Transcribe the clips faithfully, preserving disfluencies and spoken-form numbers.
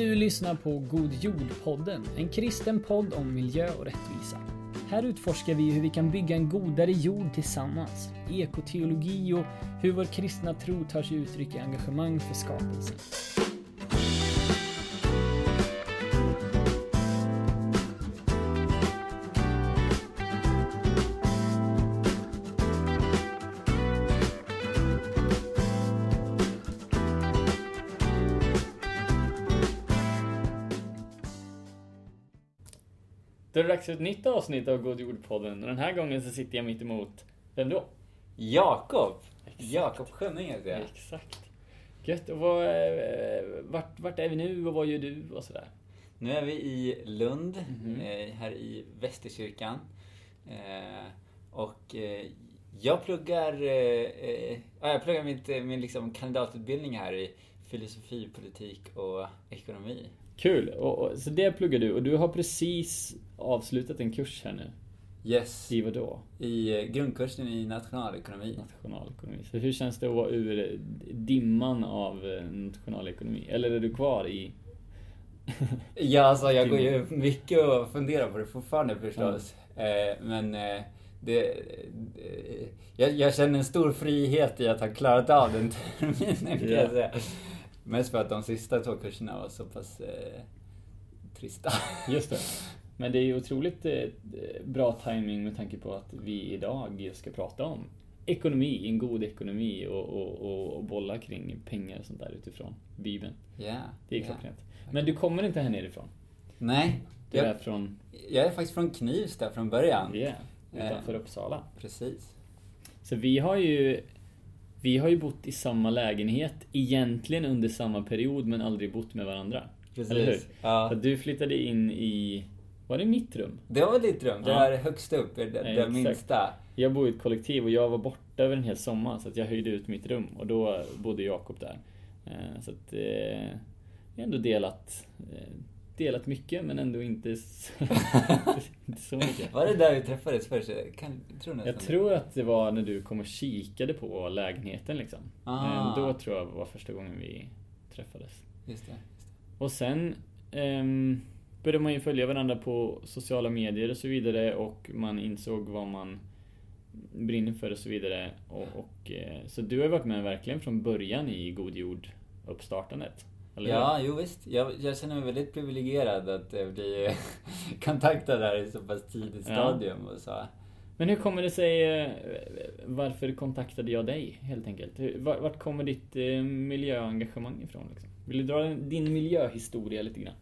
Du lyssnar på God Jord-podden, en kristen podd om miljö och rättvisa. Här utforskar vi hur vi kan bygga en godare jord tillsammans, ekoteologi och hur vår kristna tro tar sig uttryck i engagemang för skapelsen. Det är dags för ett nytt avsnitt av God Jord-podden. Och den här gången så sitter jag mitt emot. Vem då? Jakob! Exakt. Jakob Schöninger. Exakt. Gött. Och vad, vart, vart är vi nu och vad gör du och sådär? Nu är vi i Lund. Mm-hmm. Här i Västerkyrkan. Och jag pluggar, jag pluggar min, min liksom kandidatutbildning här i filosofi, politik och ekonomi. Kul, och, och, så det pluggar du. Och du har precis avslutat en kurs här nu. Yes. I vad då? I grundkursen i nationalekonomi. Nationalekonomi. Så hur känns det att vara ur dimman av nationalekonomi? Eller är du kvar i... ja, alltså jag går ju mycket och funderar på det fortfarande förstås. Mm. Eh, men eh, det, eh, jag, jag känner en stor frihet i att ha klarat av den terminen, kan jag säga. Mest för att de sista två kurserna var så pass eh, trista. Just det. Men det är ju otroligt eh, bra timing med tanke på att vi idag ska prata om ekonomi, en god ekonomi och, och, och, och bolla kring pengar och sånt där utifrån Bibeln. Ja. Yeah, det är klockrent. Yeah. Men du kommer inte här nerifrån? Nej. Du jag, är från... jag är faktiskt från Knivsta från början. Ja, yeah, utanför eh, Uppsala. Precis. Så vi har ju... Vi har ju bott i samma lägenhet egentligen under samma period men aldrig bott med varandra. Precis. Eller hur? Ja. Du flyttade in i... Var det mitt rum? Det var ditt rum. Ja. Det här högst upp, det, Nej, det minsta. Jag bor i ett kollektiv och jag var borta över en hel sommar så att jag höjde ut mitt rum. Och då bodde Jakob där. Så att jag ändå delat... delat mycket men ändå inte så, inte så mycket. Var det där vi träffades först? Kan, tror jag det. tror att det var när du kom och kikade på lägenheten liksom. Ah. Då tror jag var första gången vi träffades. Just det. Just det. Och sen um, började man ju följa varandra på sociala medier och så vidare och man insåg vad man brinner för och så vidare. Och, och, så du har varit med verkligen från början i God Jord-uppstartandet. Ja, jo visst. Jag, jag känner mig väldigt privilegierad att bli kontaktad här i så pass tidigt stadium. Ja. Och så. Men hur kommer det sig, varför kontaktade jag dig helt enkelt? Vart kommer ditt miljöengagemang ifrån? Liksom? Vill du dra din miljöhistoria lite grann?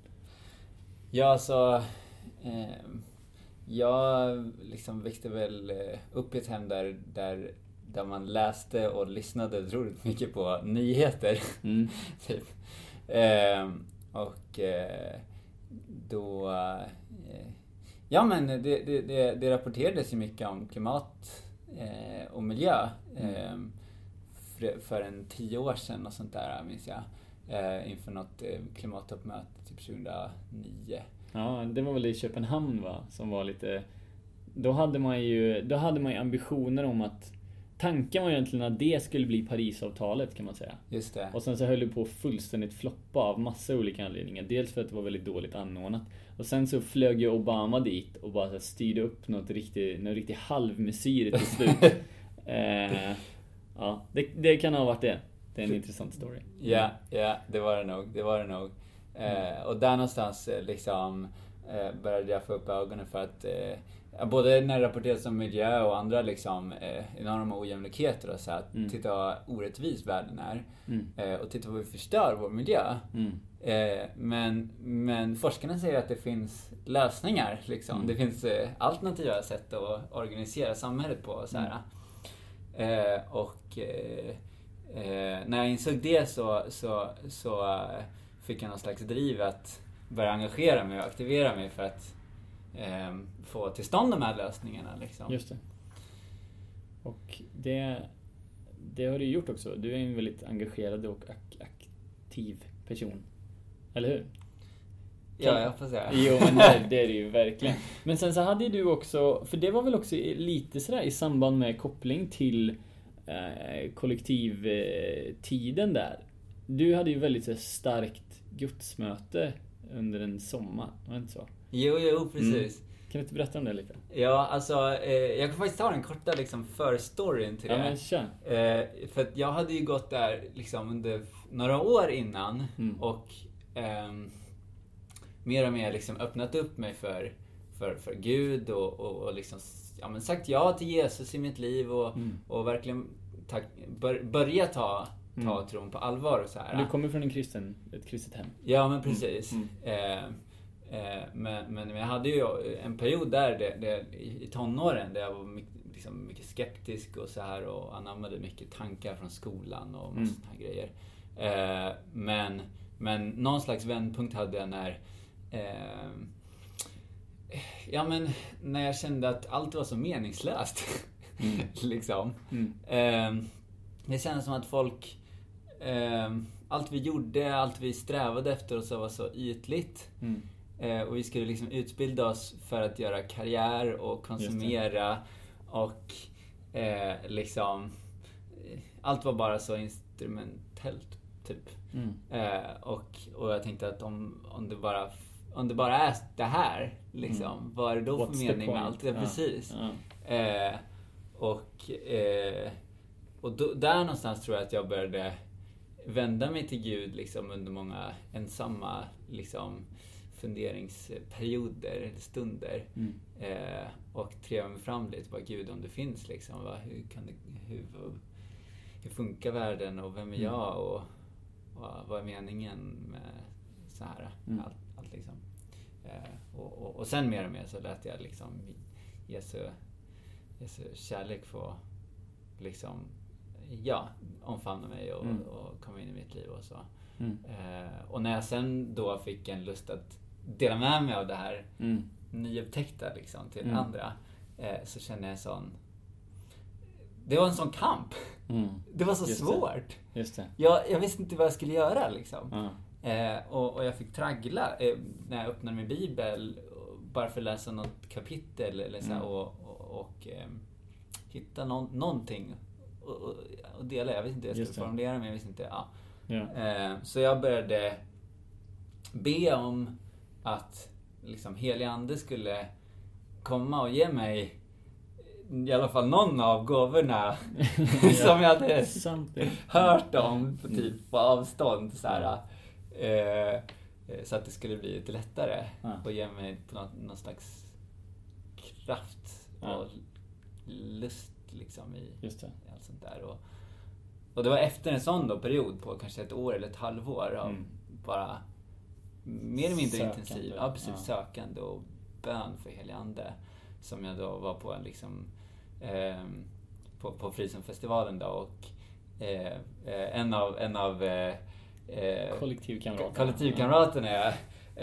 Ja, så eh, jag liksom växte väl upp i ett hem där, där, där man läste och lyssnade otroligt mycket på nyheter. Mm. typ. Eh, och eh, då eh, ja men det, det, det, det rapporterades ju mycket om klimat eh, och miljö eh, för, för en tio år sedan och sånt där minns jag eh, inför något eh, klimatuppmöte typ tjugohundranio. Ja, det var väl i Köpenhamn va som var lite, då hade man ju då hade man ju ambitioner om att tanken var egentligen att det skulle bli Parisavtalet kan man säga. Just det. Och sen så höll det på fullständigt floppa av massa olika anledningar. Dels för att det var väldigt dåligt anordnat. Och sen så flög ju Obama dit och bara så här styrde upp något riktigt, något riktigt halvmesyr till slut. eh, ja, det, det kan ha varit det. Det är en intressant story. Ja, yeah, ja, yeah, det var det nog. Det var det nog. Eh, mm. Och där någonstans liksom eh, började jag få upp ögonen för att... Eh, både när det rapporteras om miljö och andra liksom, eh, enorma ojämlikheter och så att mm. titta vad orättvis världen är mm. eh, och titta vad vi förstör vår miljö mm. eh, men, men forskarna säger att det finns lösningar liksom. Mm. Det finns eh, alternativa sätt att organisera samhället på så här. Mm. Eh, och eh, eh, när jag insåg det så, så, så eh, fick jag någon slags driv att börja engagera mig och aktivera mig för att få till stånd de här lösningarna liksom. Just det. Och det, det har du gjort också. Du är en väldigt engagerad och ak- aktiv person. Eller hur? Ja, jag får säga. Jo, men det, det är det ju verkligen. Men sen så hade du också, för det var väl också lite sådär i samband med koppling till eh, kollektivtiden eh, där. Du hade ju väldigt så starkt gudsmöte under en sommar, var det inte så? Jo, jo, precis. Mm. Kan du inte berätta om det lite? Ja, alltså eh, jag kan faktiskt ta den korta liksom förstoryn till det. Ja, men eh, för att jag hade ju gått där liksom under några år innan mm. och eh, mer och mer liksom öppnat upp mig för för för Gud och och, och liksom ja, men sagt ja till Jesus i mitt liv och mm. och verkligen ta, bör, börja ta ta mm. tron på allvar och så här. Du kommer från en kristen ett kristet hem. Ja, men precis. Mm. Mm. Eh, Men, men jag hade ju en period där det, det, i tonåren där jag var mycket, liksom, mycket skeptisk och så här och anammade mycket tankar från skolan och massa mm. såna här grejer. Eh, men, men någon slags vändpunkt hade jag när eh, ja, men när jag kände att allt var så meningslöst. Mm. liksom. Mm. Eh, det kändes som att folk eh, allt vi gjorde, allt vi strävade efter och så var så ytligt. Mm. Och vi skulle liksom utbilda oss för att göra karriär och konsumera och eh, liksom allt var bara så instrumentellt typ. Mm. Eh, och, och jag tänkte att om, om, det bara, om det bara är det här liksom, mm. vad är det då What's för mening med allt? Ja, ja. Precis. Ja. Eh, och eh, och då, där någonstans tror jag att jag började vända mig till Gud liksom, under många ensamma liksom funderingsperioder, stunder mm. eh, och treva mig fram lite, vad Gud om det finns liksom, va? Hur, kan det, hur, hur funkar världen och vem är jag och, och vad är meningen med så här mm. allt, allt liksom eh, och, och, och sen mer och mer så lät jag liksom Jesu, Jesu kärlek få liksom ja, omfamna mig och, mm. och komma in i mitt liv och så mm. eh, och när jag sen då fick en lust att dela med mig av det här mm. nyupptäckta liksom till mm. andra eh, så kände jag sån det var en sån kamp mm. det var så Just svårt det. Just det. Jag, jag visste inte vad jag skulle göra liksom mm. eh, och, och jag fick traggla eh, när jag öppnade min bibel bara för att läsa något kapitel eller så här, mm. och, och, och eh, hitta no- någonting och, och dela, jag visste inte hur jag skulle formulera men jag visste inte, ja yeah. eh, så jag började be om att liksom helig ande skulle komma och ge mig i alla fall någon av gåvorna som jag hade hört om på typ på avstånd så här, eh, så att det skulle bli lite lättare ah. och ge mig på någon, någon slags kraft ah. och lust liksom i Just det. Allt sånt där och, och det var efter en sån då period på kanske ett år eller ett halvår av mm. bara mer eller mindre sökande. intensiv ja, precis, ja. sökande och bön för helig ande som jag då var på en liksom eh, på, på Frisom-festivalen då och eh, en av en av eh, kollektivkamraterna kollektivkamraterna ja.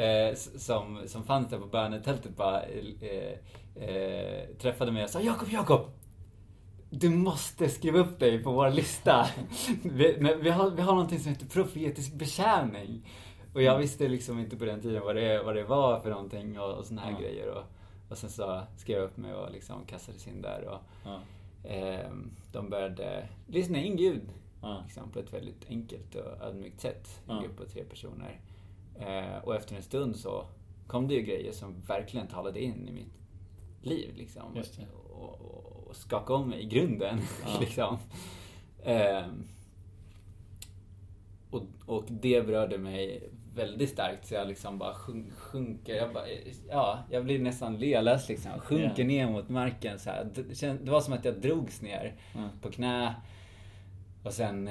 Eh, som, som fanns där på bönetältet bara eh, eh, träffade mig och sa Jakob, Jakob du måste skriva upp dig på vår lista. Vi, vi, har, vi har någonting som heter profetisk betjäning. Och jag visste liksom inte på den tiden vad det, vad det var för någonting och, och såna här ja. grejer. Och, och sen så skrev jag upp mig och liksom kastades in där. Och, ja. eh, de började lyssna in Gud ja. liksom, på ett väldigt enkelt och ödmjukt sätt. En ja. grupp på tre personer. Eh, och efter en stund så kom det ju grejer som verkligen talade in i mitt liv. Liksom. Just det. Och, och, och skaka om i grunden ja. liksom. eh, och, och det berörde mig väldigt starkt så jag liksom bara sjunk, sjunker jag, bara, ja, jag blir nästan lelas liksom, sjunker yeah. ner mot marken så här. Det, det var som att jag drogs ner mm. på knä och sen,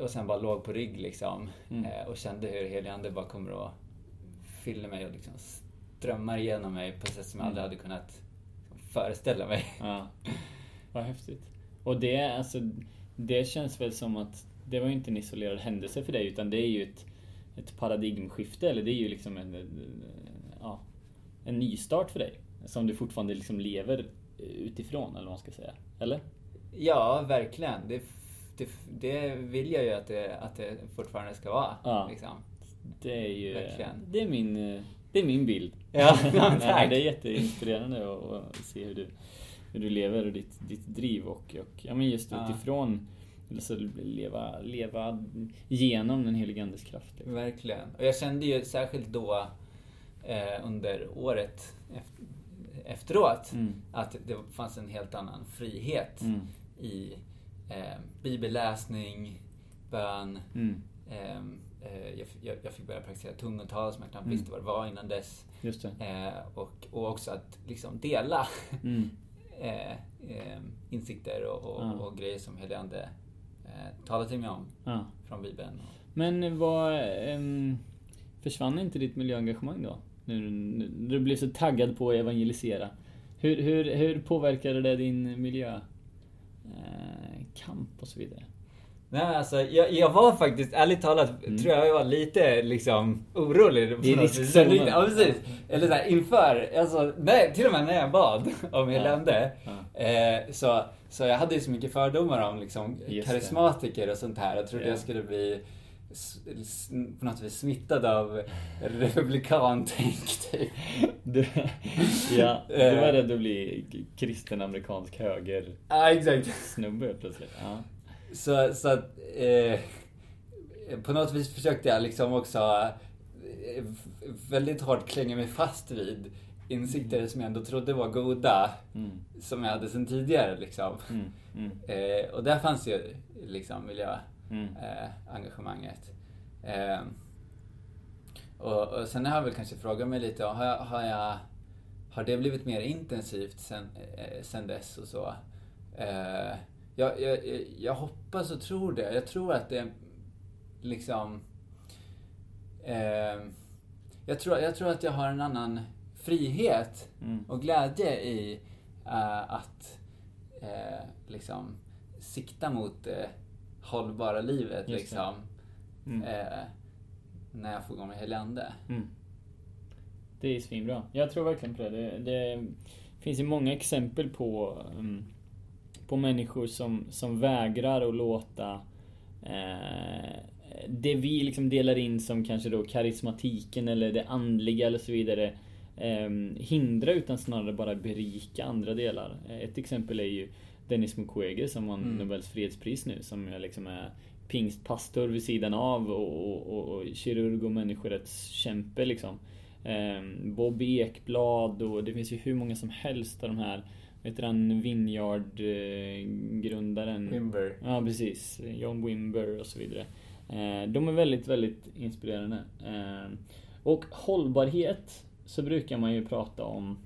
och sen bara låg på rygg liksom, mm. eh, och kände hur helande bara kommer att fylla mig och liksom strömmar igenom mig på ett sätt som jag aldrig hade kunnat föreställa mig. Ja. Vad häftigt. Och det, alltså, det känns väl som att det var ju inte en isolerad händelse för dig utan det är ju ett, ett paradigmskifte eller det är ju liksom en, ja, en ny start för dig som du fortfarande liksom lever utifrån eller vad man ska säga. Eller? Ja, verkligen. Det, det, det vill jag ju att det, att det fortfarande ska vara. Ja. Liksom. Det är ju verkligen. Det är min... Det är min bild. Ja, ja, nej, det är jätteinspirerande att se hur du, hur du lever och ditt, ditt driv och, och ja, men just utifrån alltså leva, leva genom den heliga andes kraft. Liksom. Verkligen. Och jag kände ju särskilt då eh, under året efter, efteråt mm. att det fanns en helt annan frihet mm. i eh, bibelläsning, bön. Mm. Eh, Jag, jag, jag fick börja praktisera tungotal som jag knappt mm. visste vad det var innan dess. Just det. Eh, och, och också att liksom dela mm. eh, eh, insikter och, och, ja. och grejer som heliga ande eh, talade till mig om ja. från Bibeln. Men vad eh, försvann inte ditt miljöengagemang då? Nu, nu, du blev så taggad på att evangelisera. Hur, hur, hur påverkade det din miljökamp eh, och så vidare? Nej, alltså, jag, jag var faktiskt, ärligt talat, mm. tror jag jag var lite liksom orolig. Det är riskzonen. Ja, precis. Eller så här, inför, alltså, nej, till och med när jag bad om elände. Ja. Eh, så, så jag hade ju så mycket fördomar om liksom, karismatiker och sånt här. Jag trodde yeah. jag skulle bli på något vis smittad av republikantänk typ. Du, ja, du var rädd att bli kristen-amerikansk höger. Ja, ah, exakt. Snubbe plötsligt, ja. Så, så att, eh, på något vis försökte jag liksom också eh, väldigt hårt klänga mig fast vid insikter mm. som jag ändå trodde var goda mm. som jag hade sedan tidigare liksom. Mm. Mm. Eh, och där fanns ju liksom miljöengagemanget. Mm. Eh, eh, och, och sen har jag väl kanske frågat mig lite, har, jag, har, jag, har det blivit mer intensivt sen, eh, sen dess och så? Eh, Jag, jag, jag hoppas och tror det. Jag tror att det liksom eh, jag, tror, jag tror att jag har en annan frihet mm. och glädje i eh, att eh, liksom sikta mot eh, hållbara livet liksom, mm. eh, när jag får gå med helande. Mm. Det är svinbra. Jag tror verkligen på det. Det, det finns ju många exempel på um, på människor som, som vägrar att låta eh, det vi liksom delar in som kanske då karismatiken eller det andliga eller så vidare eh, hindra, utan snarare bara berika andra delar. Ett exempel är ju Dennis Mukwege som har mm. Nobels fredspris nu, som är liksom är pingstpastor vid sidan av och, och, och, och kirurg och människorättskämpe liksom. eh, Bobby Ekblad, och det finns ju hur många som helst av de här. Vet du den Vineyard-grundaren? Wimber. Ja, precis. John Wimber och så vidare. De är väldigt, väldigt inspirerande. Och hållbarhet så brukar man ju prata om.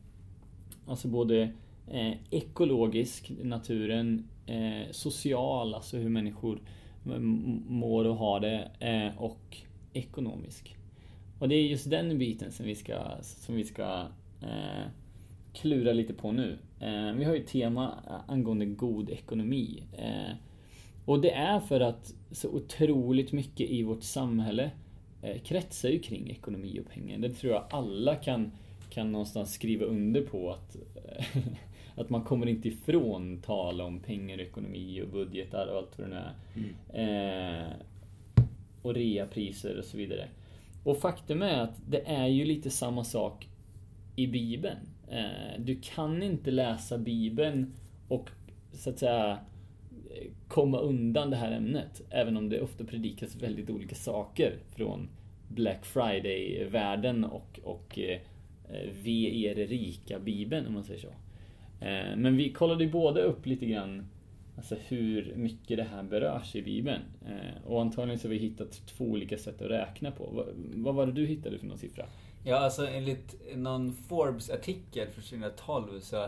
Alltså både ekologisk, naturen, social, alltså hur människor mår och har det, och ekonomisk. Och det är just den biten som vi ska, som vi ska klura lite på nu. Eh, vi har ju ett tema angående god ekonomi. Eh, och det är för att så otroligt mycket i vårt samhälle eh, kretsar ju kring ekonomi och pengar. Det tror jag alla kan, kan någonstans skriva under på, att, att man kommer inte ifrån tala om pengar, ekonomi och budgetar och allt vad det är. Mm. Eh, och reapriser och så vidare. Och faktum är att det är ju lite samma sak i Bibeln. Du kan inte läsa Bibeln och så att säga komma undan det här ämnet, även om det ofta predikas väldigt olika saker från Black Friday-världen och, och eh, vi är det rika Bibeln, om man säger så. Eh, men vi kollade ju båda upp lite grann, alltså hur mycket det här berörs i Bibeln. Eh, och antagligen så har vi hittat två olika sätt att räkna på. Vad, vad var det du hittade för någon siffra? Ja, alltså enligt någon Forbes-artikel från tjugohundratolv så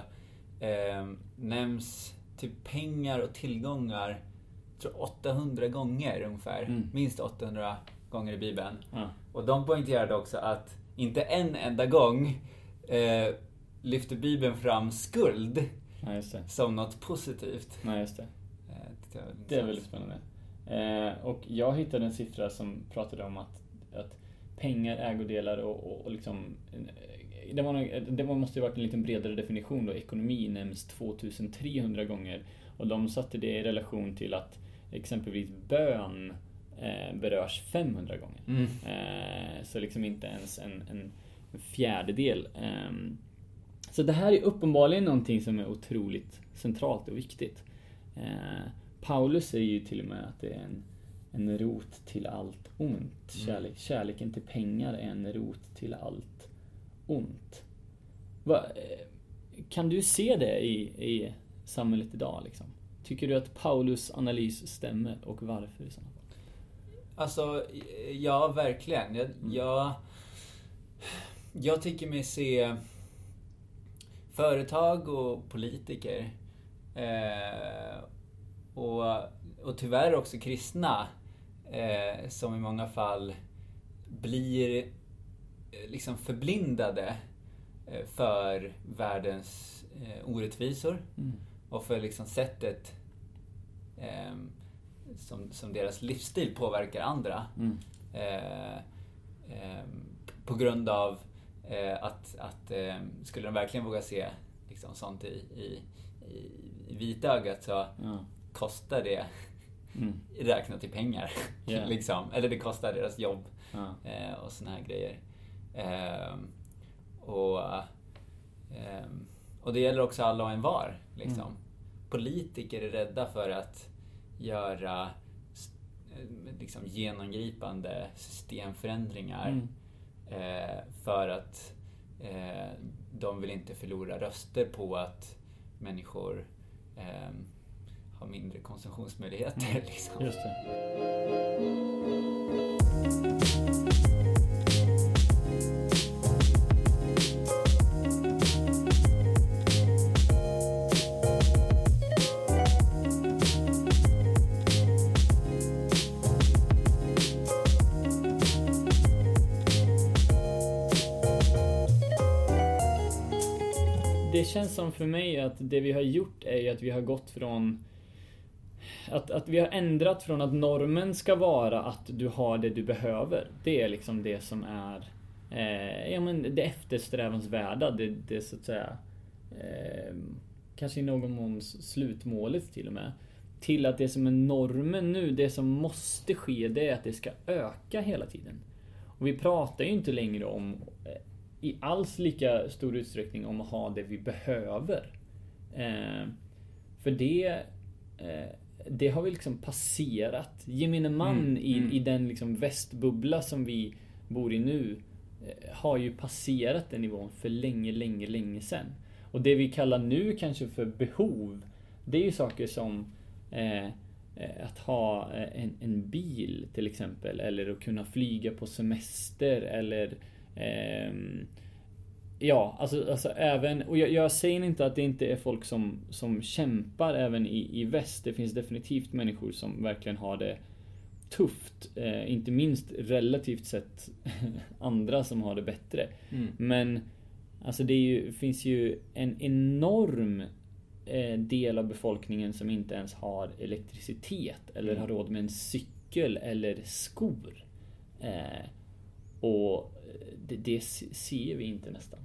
eh, nämns typ pengar och tillgångar, tror åttahundra gånger ungefär. Mm. Minst åttahundra gånger i Bibeln. Mm. Och de poängterade också att inte en enda gång eh, lyfter Bibeln fram skuld ja, just det. som något positivt. Ja, just det. Eh, det, det är väldigt spännande. Eh, och jag hittade en siffra som pratade om att, att pengar, ägodelar och, och, och liksom, det, var nog, det måste ju varit en liten bredare definition då. Ekonomi nämns tvåtusentrehundra gånger, och de satte det i relation till att exempelvis bön eh, berörs femhundra gånger. Mm. Eh, så liksom inte ens en, en fjärdedel. Eh, så det här är uppenbarligen någonting som är otroligt centralt och viktigt. Eh, Paulus säger ju till och med att det är en, en rot till allt ont. Kärlek, kärleken till pengar är en rot till allt ont. Va, kan du se det i, i samhället idag? Liksom? Tycker du att Paulus analys stämmer och varför i sådana fall? Alltså, ja, verkligen. Jag, mm. jag, jag tycker mig se företag och politiker eh, och, och tyvärr också kristna eh, som i många fall blir liksom förblindade för världens eh, orättvisor mm. och för liksom sättet eh, som, som deras livsstil påverkar andra mm. eh, eh, på grund av eh, att, att eh, skulle de verkligen våga se liksom, sånt i, i, i vitögat så mm. kostar det mm. räknat i pengar yeah. liksom. Eller det kostar deras jobb mm. eh, och såna här grejer eh, Och, och det gäller också alla och en var liksom. Mm. Politiker är rädda för att göra liksom, genomgripande systemförändringar mm. för att de vill inte förlora röster på att människor har mindre konsumtionsmöjligheter mm. liksom. Just det. Det känns som för mig att det vi har gjort är att vi har gått från att, att vi har ändrat från att normen ska vara att du har det du behöver. Det är liksom det som är eh, ja, men det eftersträvansvärda. Det, det är så att säga eh, kanske i någon mån slutmålet till och med. Till att det som är normen nu, det som måste ske, det är att det ska öka hela tiden. Och vi pratar ju inte längre om eh, i alls lika stor utsträckning om att ha det vi behöver. Eh, för det, eh, det har vi liksom passerat. Gemene man mm, i, mm. i den liksom västbubbla som vi bor i nu eh, har ju passerat den nivån för länge, länge, länge sedan. Och det vi kallar nu kanske för behov, det är ju saker som eh, att ha en, en bil till exempel, eller att kunna flyga på semester, eller ja, alltså, alltså även, och jag, jag säger inte att det inte är folk som, som kämpar även i, i väst. Det finns definitivt människor som verkligen har det tufft, eh, inte minst relativt sett andra som har det bättre mm. men alltså det är ju, finns ju en enorm eh, del av befolkningen som inte ens har elektricitet eller mm. har råd med en cykel eller skor eh, och Det, det ser vi inte nästan.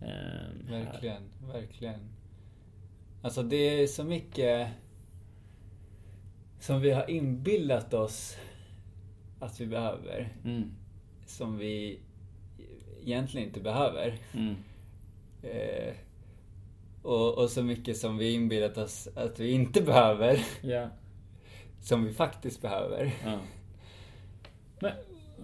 Um, verkligen, här. verkligen. Alltså det är så mycket som vi har inbillat oss att vi behöver. Mm. Som vi egentligen inte behöver. Mm. Eh, och, och så mycket som vi inbillat oss att vi inte behöver. Yeah. Som vi faktiskt behöver. Ja, Men,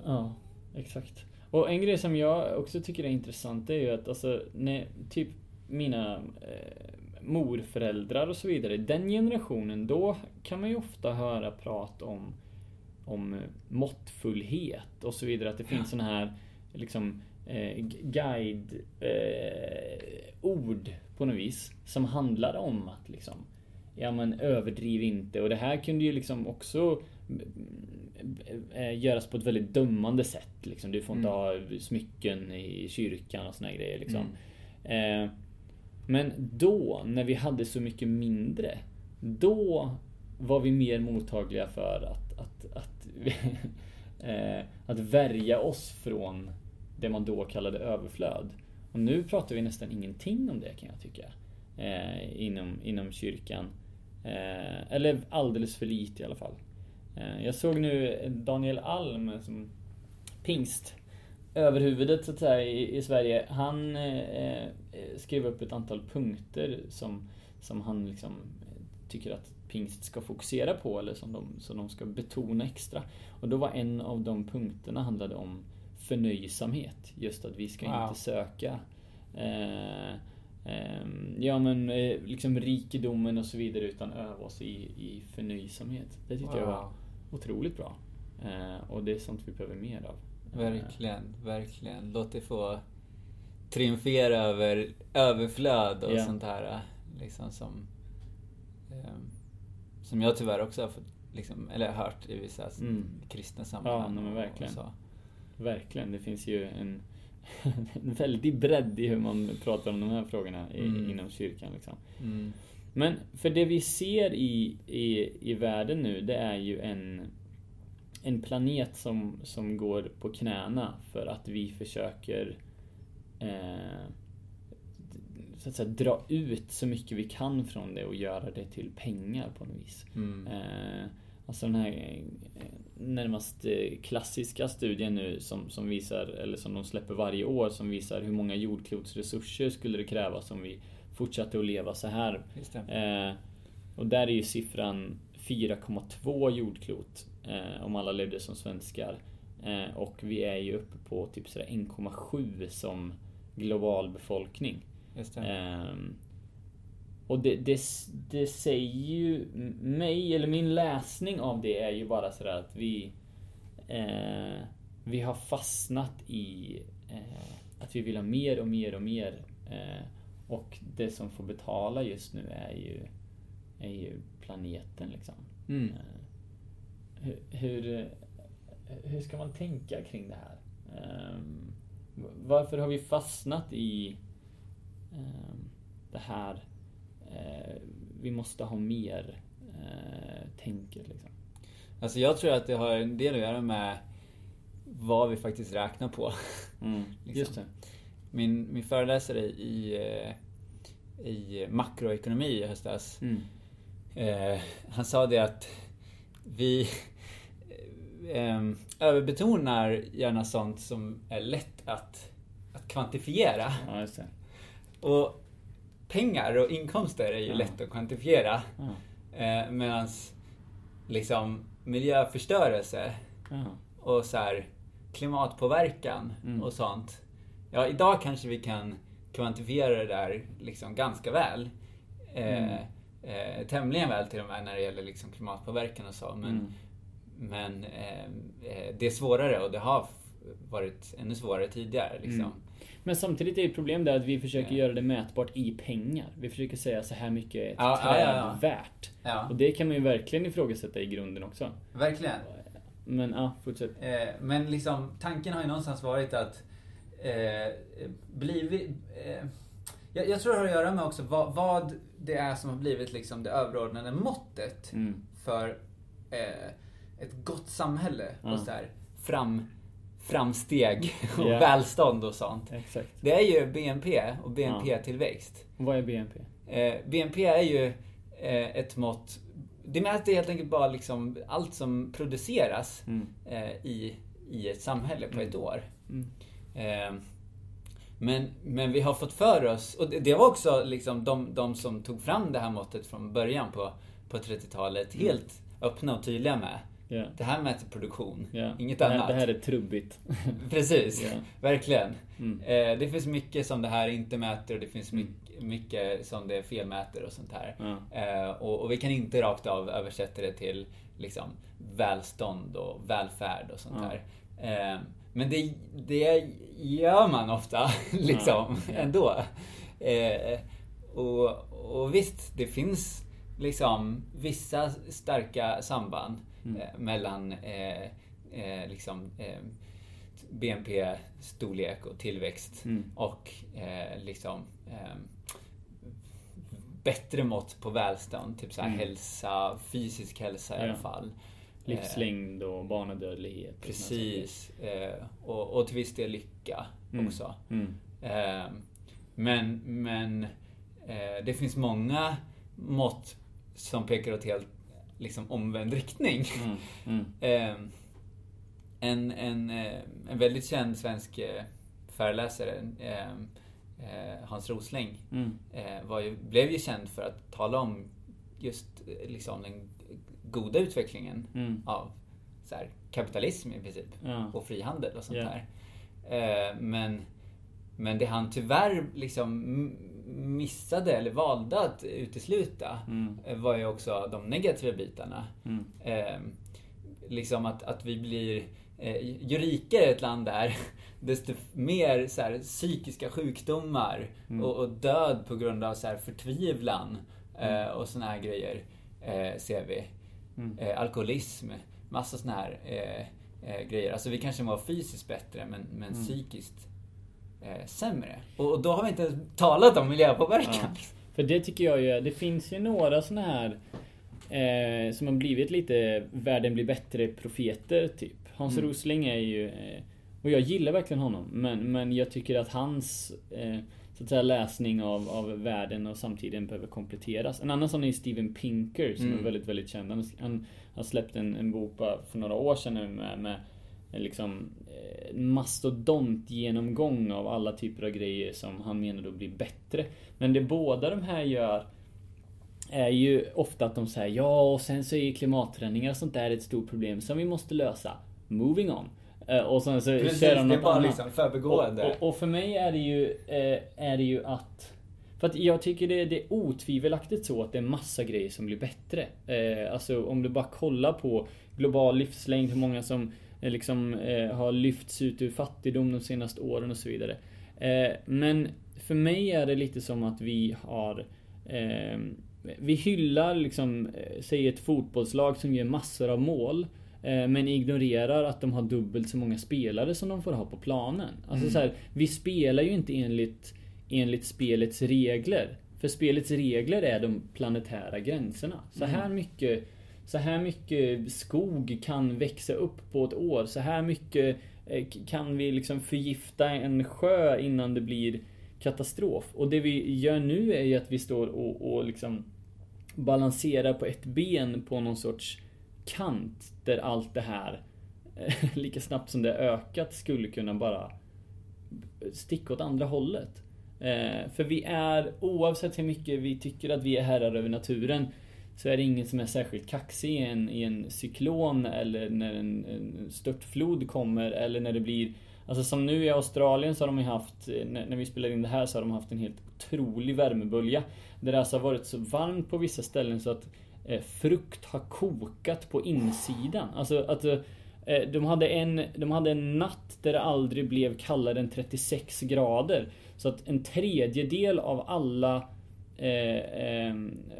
ja exakt. Och en grej som jag också tycker är intressant är ju att alltså, när typ mina eh, morföräldrar och så vidare, den generationen, då kan man ju ofta höra prat om, om måttfullhet och så vidare. Att det finns sådana här liksom, eh, guide eh, ord på något vis som handlar om att liksom, ja, men överdriv inte. Och det här kunde ju liksom också göras på ett väldigt dömande sätt liksom. Du får inte mm. ha smycken i kyrkan och såna här grejer liksom. mm. eh, Men då, när vi hade så mycket mindre, då var vi mer mottagliga för att Att, att, eh, att värja oss från det man då kallade överflöd. Och nu pratar vi nästan ingenting om det, kan jag tycka, eh, inom, inom kyrkan, eh, eller alldeles för lite i alla fall. Jag såg nu Daniel Alm som pingst överhuvudet så att säga i, i Sverige. Han eh, skrev upp ett antal punkter som, som han liksom tycker att pingst ska fokusera på eller som de, som de ska betona extra. Och då var en av de punkterna handlade om förnöjsamhet. Just att vi ska wow. inte söka eh, eh, ja, men, eh, liksom rikedomen och så vidare, utan öva oss i, i förnöjsamhet. Det tyckte wow. jag var otroligt bra. Eh, och det är sånt vi behöver mer av. Verkligen, verkligen. Låt det få triumfera över överflöd och yeah. sånt här liksom som eh, som jag tyvärr också har fått, liksom, eller hört i vissa mm. kristna sammanhang. Ja, men verkligen. Och så. Verkligen, det finns ju en, en väldigt bredd i hur man pratar om de här frågorna i, mm. inom kyrkan liksom. Mm. Men för det vi ser i, i, i världen nu, det är ju en en planet som, som går på knäna för att vi försöker eh, så att säga, dra ut så mycket vi kan från det och göra det till pengar på något vis. Mm. Eh, alltså den här närmast klassiska studien nu som, som visar, eller som de släpper varje år, som visar hur många jordklotsresurser skulle det krävas om vi fortsatte att leva så här. Just det. Eh, och där är ju siffran fyra komma två jordklot eh, om alla levde som svenskar, eh, och vi är ju uppe på typ sådär en komma sju som global befolkning. Just det. Eh, och det, det, det säger ju mig, eller min läsning av det är ju bara sådär att vi eh, vi har fastnat i eh, att vi vill ha mer och mer och mer, eh, och det som får betala just nu är ju är ju planeten liksom. Mm. Hur, hur, hur ska man tänka kring det här? Um, varför har vi fastnat i um, det här uh, vi måste ha mer uh, tänket liksom? Alltså jag tror att det har en del att göra med vad vi faktiskt räknar på. Mm. Liksom. Just det. Min, min föreläsare i, i makroekonomi i höstas mm. Eh, han sa det att vi eh, överbetonar gärna sånt som är lätt att, att kvantifiera. Ja, just det. Och pengar och inkomster är ju ja. lätt att kvantifiera. Ja. Eh, medan liksom miljöförstörelse ja. och så här, klimatpåverkan mm. och sånt. Ja, idag kanske vi kan kvantifiera det där liksom ganska väl. Eh, mm. Eh, tämligen väl till och med när det gäller liksom klimatpåverkan och så, men, mm. men eh, det är svårare och det har varit ännu svårare tidigare liksom. Mm. Men samtidigt är ju problem där att vi försöker eh. göra det mätbart i pengar. Vi försöker säga så här mycket är ett ja, träd ja, ja, ja. värt ja. och det kan man ju verkligen ifrågasätta i grunden också. Verkligen. Men ja, fortsätt. Eh, men liksom tanken har ju någonstans varit att eh, blivit eh, jag, jag tror det har att göra med också vad, vad det är som har blivit liksom det överordnade måttet mm. för eh, ett gott samhälle ja. och så här, fram, framsteg och yeah. välstånd och sånt. Exakt. Det är ju B N P och B N P-tillväxt. Ja. Vad är B N P? Eh, B N P är ju eh, ett mått, det mäter helt enkelt bara liksom allt som produceras mm. eh, i, i ett samhälle på mm. ett år. Mm. Eh, Men, men vi har fått för oss, och det, det var också liksom de, de som tog fram det här måttet från början på, på trettiotalet mm. helt öppna och tydliga med yeah. det här mäter produktion, yeah. inget det här, annat. Det här är trubbigt. Precis, yeah. verkligen. Mm. Eh, det finns mycket som det här inte mäter och det finns mycket, mycket som det felmäter och sånt här. Mm. Eh, och, och vi kan inte rakt av översätta det till liksom, välstånd och välfärd och sånt mm. här. Eh, Men det, det gör man ofta liksom ja, ja. ändå. Eh, och, och visst, det finns liksom vissa starka samband mm. eh, mellan eh, eh, liksom, eh, B N P-storlek och tillväxt mm. och eh, liksom, eh, bättre mått på välstånd, typ så här mm. hälsa, fysisk hälsa ja. i alla fall. Livslängd och barnadödlighet. Precis. Och, och till viss del lycka mm. också. Mm. Men, men det finns många mått som pekar åt helt liksom, omvänd riktning. Mm. Mm. En, en, en väldigt känd svensk föreläsare, Hans Rosling, mm. var ju, blev ju känd för att tala om just liksom den goda utvecklingen mm. av så här, kapitalism i princip ja. Och frihandel och sånt yeah. där. Eh, men, men det han tyvärr liksom missade eller valde att utesluta mm. var ju också de negativa bitarna. Mm. Eh, liksom att, att vi blir eh, ju rikare ett land där desto mer så här, psykiska sjukdomar mm. och, och död på grund av så här, förtvivlan mm. eh, och såna här grejer eh, ser vi. Mm. Eh, alkoholism, massa såna här eh, eh, grejer. Alltså vi kanske mår fysiskt bättre men, men mm. psykiskt eh, sämre. Och, och då har vi inte talat om miljöpåverkan. Ja. För det tycker jag ju, det finns ju några såna här eh, som har blivit lite världen blir bättre profeter typ. Hans mm. Rosling är ju eh, och jag gillar verkligen honom men, men jag tycker att hans eh, så att säga, läsning av, av världen och samtiden behöver kompletteras. En annan sån är Steven Pinker som mm. är väldigt, väldigt känd. Han, han har släppt en, en bok för några år sedan nu med, med liksom, eh, mastodont genomgång av alla typer av grejer som han menar då blir bättre. Men det båda de här gör är ju ofta att de säger ja och sen så är klimatförändringar och sånt där ett stort problem som vi måste lösa. Moving on. Och sen så precis, kör de något bara annat. Liksom förbegående. Och, och, och för mig är det ju, eh, är det ju att... För att jag tycker det, det är otvivelaktigt så att det är massa grejer som blir bättre. Eh, alltså om du bara kollar på global livslängd, hur många som eh, liksom, eh, har lyfts ut ur fattigdom de senaste åren och så vidare. Eh, men för mig är det lite som att vi har... Eh, vi hyllar liksom, säg ett fotbollslag som gör massor av mål. Men ignorerar att de har dubbelt så många spelare som de får ha på planen. Alltså mm. så här, vi spelar ju inte enligt, enligt spelets regler. För spelets regler är de planetära gränserna. Så här mycket, så här mycket skog kan växa upp på ett år. Så här mycket kan vi liksom förgifta en sjö innan det blir katastrof. Och det vi gör nu är ju att vi står och, och liksom balanserar på ett ben på någon sorts... kant där allt det här lika snabbt som det ökat skulle kunna bara sticka åt andra hållet. Eh, för vi är, oavsett hur mycket vi tycker att vi är herrar över naturen, så är det ingen som är särskilt kaxig i en, i en cyklon eller när en, en störtflod kommer eller när det blir, alltså som nu i Australien så har de haft, när, när vi spelar in det här så har de haft en helt otrolig värmebölja där det alltså har varit så varmt på vissa ställen så att frukt har kokat på insidan. Alltså att de hade en de hade en natt där det aldrig blev kallare än trettiosex grader. Så att en tredjedel av alla eh, eh,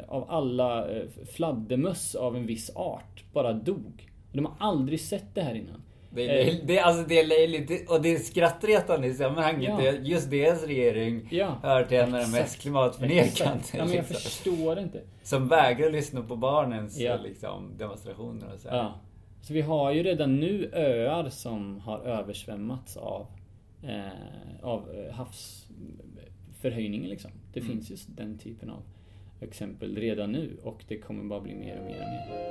av alla fladdermöss av en viss art bara dog. De har aldrig sett det här innan. Det är, eh, det, alltså det är löjligt och det är skrattretande i sammanhanget. Ja. Just deras regering ja. Hör till en av de mest klimatförnekande. Ja, men jag liksom. Förstår inte. Som vägrar lyssna på barnens ja. Liksom, demonstrationer. Och så, ja. Så vi har ju redan nu öar som har översvämmats av, eh, av havsförhöjningen. Liksom. Det mm. finns just den typen av exempel redan nu och det kommer bara bli mer och mer och mer.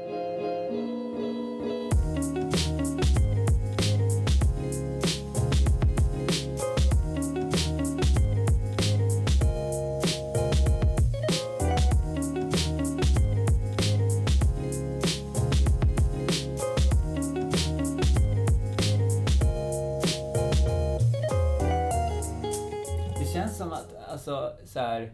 Så, så här,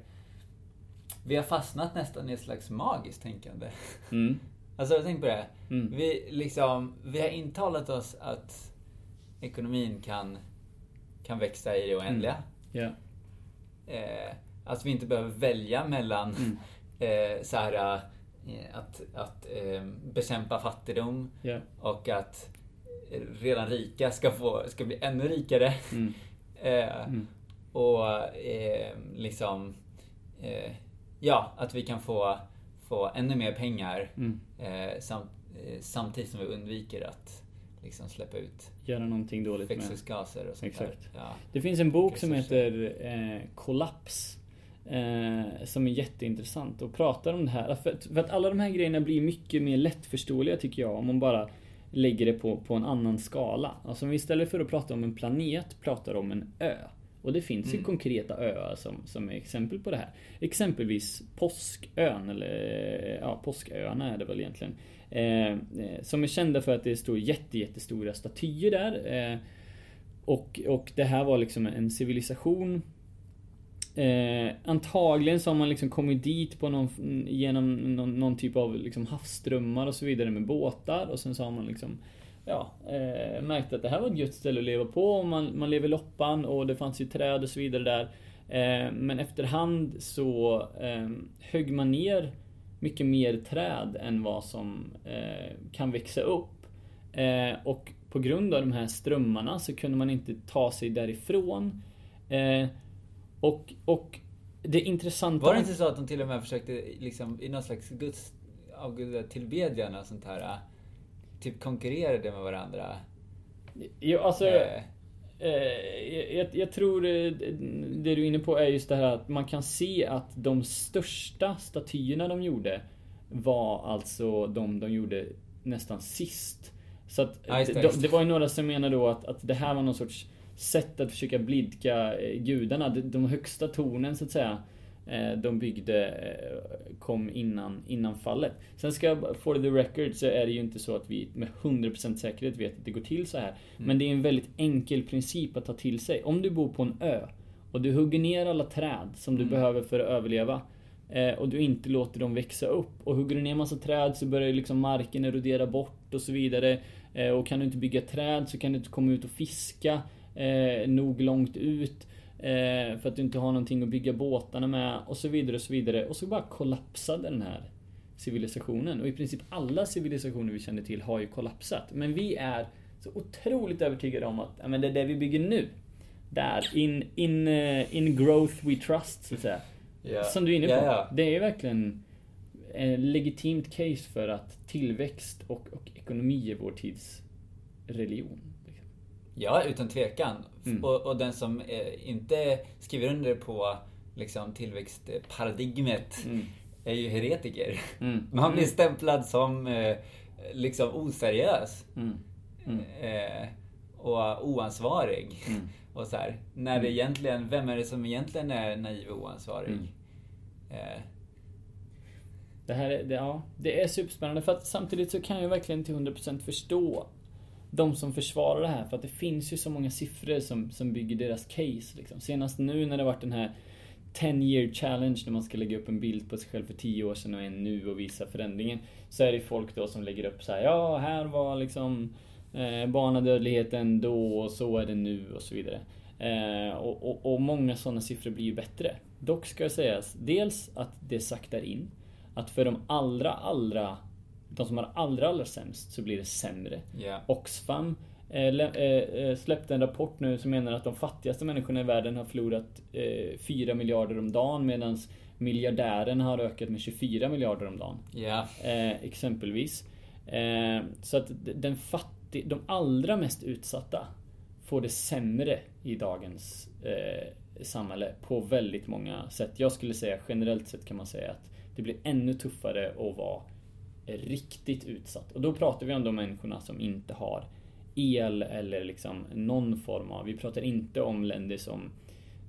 vi har fastnat nästan i ett slags magiskt tänkande. Mm. Alltså tänk på det. Mm. Vi, liksom, vi har intalat oss att ekonomin kan, kan växa i det oändliga. Mm. Yeah. Eh, att vi inte behöver välja mellan mm. eh, så här, eh, att, att eh, bekämpa fattigdom yeah. och att redan rika ska, få, ska bli ännu rikare. Mm. eh, mm. Och eh, liksom eh, ja, att vi kan få, få ännu mer pengar mm. eh, sam, eh, samtidigt som vi undviker att liksom släppa ut göra någonting dåligt växthusgaser och sånt där. Ja. Det finns en bok som heter eh, Kollaps eh, som är jätteintressant och pratar om det här. För, för att alla de här grejerna blir mycket mer lättförståeliga tycker jag om man bara lägger det på, på en annan skala. Alltså om vi istället för att prata om en planet pratar om en ö. Och det finns ju mm. konkreta öar som, som är exempel på det här. Exempelvis Påskön, eller ja, Påsköarna är det väl egentligen. Eh, som är kända för att det står jätte, jättestora statyer där. Eh, och, och det här var liksom en civilisation. Eh, antagligen så har man liksom kommit dit på någon, genom någon, någon typ av liksom havsströmmar och så vidare med båtar. Och sen så har man liksom... Ja, eh, märkte att det här var ett gött ställe att leva på, och man, man lever loppan och det fanns ju träd och så vidare där. Eh, men efterhand så eh, högg man ner mycket mer träd än vad som eh, kan växa upp. Eh, och på grund av de här strömmarna så kunde man inte ta sig därifrån. Eh, och, och det intressanta... Var det inte så att de till och med försökte liksom, i någon slags guds, avgudatillbedjan och sånt här... Typ konkurrerade med varandra. Jo, alltså eh. Eh, jag, jag tror det, det du är inne på är just det här att man kan se att de största statyerna de gjorde var alltså de de gjorde nästan sist. Så att ah, just det, just. De, det var ju några som menade då att, att det här var någon sorts sätt att försöka blidka gudarna. De, de högsta tornen så att säga. De byggde kom innan, innan fallet. Sen ska jag, for the record, så är det ju inte så att vi med hundra procent säkerhet vet att det går till så här. Mm. Men det är en väldigt enkel princip att ta till sig. Om du bor på en ö och du hugger ner alla träd som du mm. behöver för att överleva och du inte låter dem växa upp, och hugger du ner massa träd så börjar liksom marken erodera bort och så vidare. Och kan du inte bygga träd så kan du inte komma ut och fiska nog långt ut. För att du inte har någonting att bygga båtarna med och så vidare och så vidare. Och så bara kollapsade den här civilisationen. Och i princip alla civilisationer vi känner till har ju kollapsat. Men vi är så otroligt övertygade om att ja, men det är det vi bygger nu. Där, in, in, in growth we trust så att säga. Yeah. Som du är inne på. Yeah, yeah. Det är verkligen ett legitimt case för att tillväxt och, och ekonomi är vår tids religion. Ja, utan tvekan. Mm. Och, och den som eh, inte skriver under på liksom, tillväxtparadigmet mm. är ju heretiker. Mm. Man blir stämplad som eh, liksom oseriös. Mm. Mm. Eh, och oansvarig. Mm. Och så här, när mm. det egentligen, vem är det som egentligen är naiv och oansvarig? Mm. Eh. Det här är, det, ja, det är superspännande. För att samtidigt så kan jag verkligen till hundra procent förstå de som försvarar det här, för att det finns ju så många siffror som, som bygger deras case liksom. Senast nu när det varit den här ten year challenge, när man ska lägga upp en bild på sig själv för tio år sedan och en nu och visa förändringen, så är det folk då som lägger upp så här: ja, här var liksom eh, barnadödligheten då och så är det nu och så vidare. eh, och, och, och många sådana siffror blir ju bättre. Dock ska jag säga dels att det saktar in, att för de allra allra de som har allra allra sämst så blir det sämre. Yeah. Oxfam eh, lä, eh, släppte en rapport nu som menar att de fattigaste människorna i världen har förlorat eh, fyra miljarder om dagen, medan miljardären har ökat med tjugofyra miljarder om dagen. Yeah. Eh, exempelvis. Eh, så att den fattig, de allra mest utsatta får det sämre i dagens eh, samhälle på väldigt många sätt. Jag skulle säga generellt sett kan man säga att det blir ännu tuffare att vara riktigt utsatt. Och då pratar vi om de människorna som inte har el eller liksom någon form av... Vi pratar inte om länder som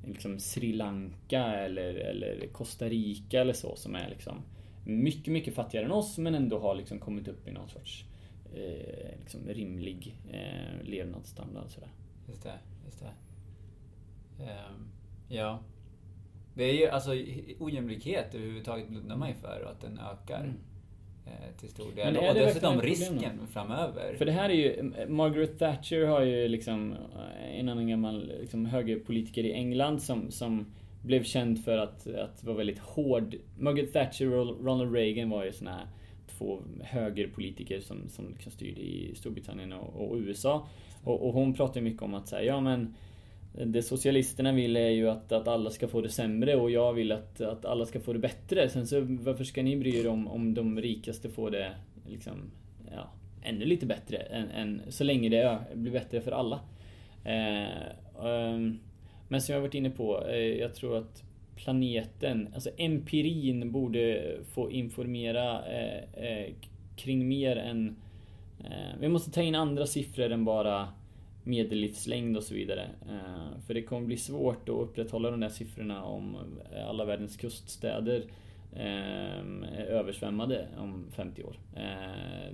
liksom Sri Lanka eller, eller Costa Rica eller så, som är liksom mycket, mycket fattigare än oss, men ändå har liksom kommit upp i någon sorts eh, liksom rimlig eh, levnadsstandard. Sådär. Just det, just det. Um, ja. Det är ju alltså ojämlikhet överhuvudtaget blundar man ju för, och att den ökar. Mm. Till stor del. Och dessutom risken framöver. För det här är ju, Margaret Thatcher har ju liksom en annan gammal liksom högerpolitiker i England som, som blev känd för att, att vara väldigt hård. Margaret Thatcher och Ronald Reagan var ju såna här två högerpolitiker som, som liksom styrde i Storbritannien och, och U S A. Och, och hon pratade mycket om att säga, ja men det socialisterna vill är ju att, att alla ska få det sämre, och jag vill att, att alla ska få det bättre. Sen så varför ska ni bry er om, om de rikaste får det liksom, ja, ännu lite bättre än, än, så länge det blir bättre för alla. Eh, um, men som jag har varit inne på, eh, jag tror att planeten, alltså empirin borde få informera eh, eh, kring mer än eh, vi måste ta in andra siffror än bara medellivslängd och så vidare. Eh, för det kommer bli svårt att upprätthålla de där siffrorna om alla världens kuststäder eh, är översvämmade om femtio år. Eh,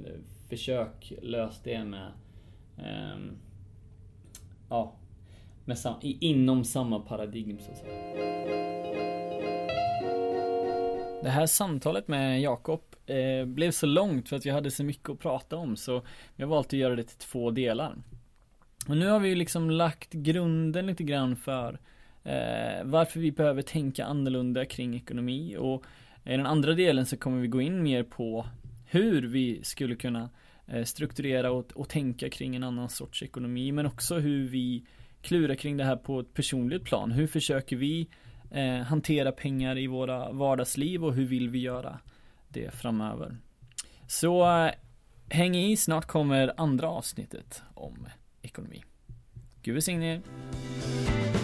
försök lösa det med eh, ja, med sam- inom samma paradigm så att säga. Det här samtalet med Jakob eh, blev så långt för att vi hade så mycket att prata om, så jag valde att göra det till två delar. Och nu har vi liksom lagt grunden lite grann för eh, varför vi behöver tänka annorlunda kring ekonomi, och i den andra delen så kommer vi gå in mer på hur vi skulle kunna eh, strukturera och, och tänka kring en annan sorts ekonomi, men också hur vi klurar kring det här på ett personligt plan. Hur försöker vi Eh, hantera pengar i våra vardagsliv och hur vill vi göra det framöver? Så eh, häng i, snart kommer andra avsnittet om ekonomi. Gud välsigne er.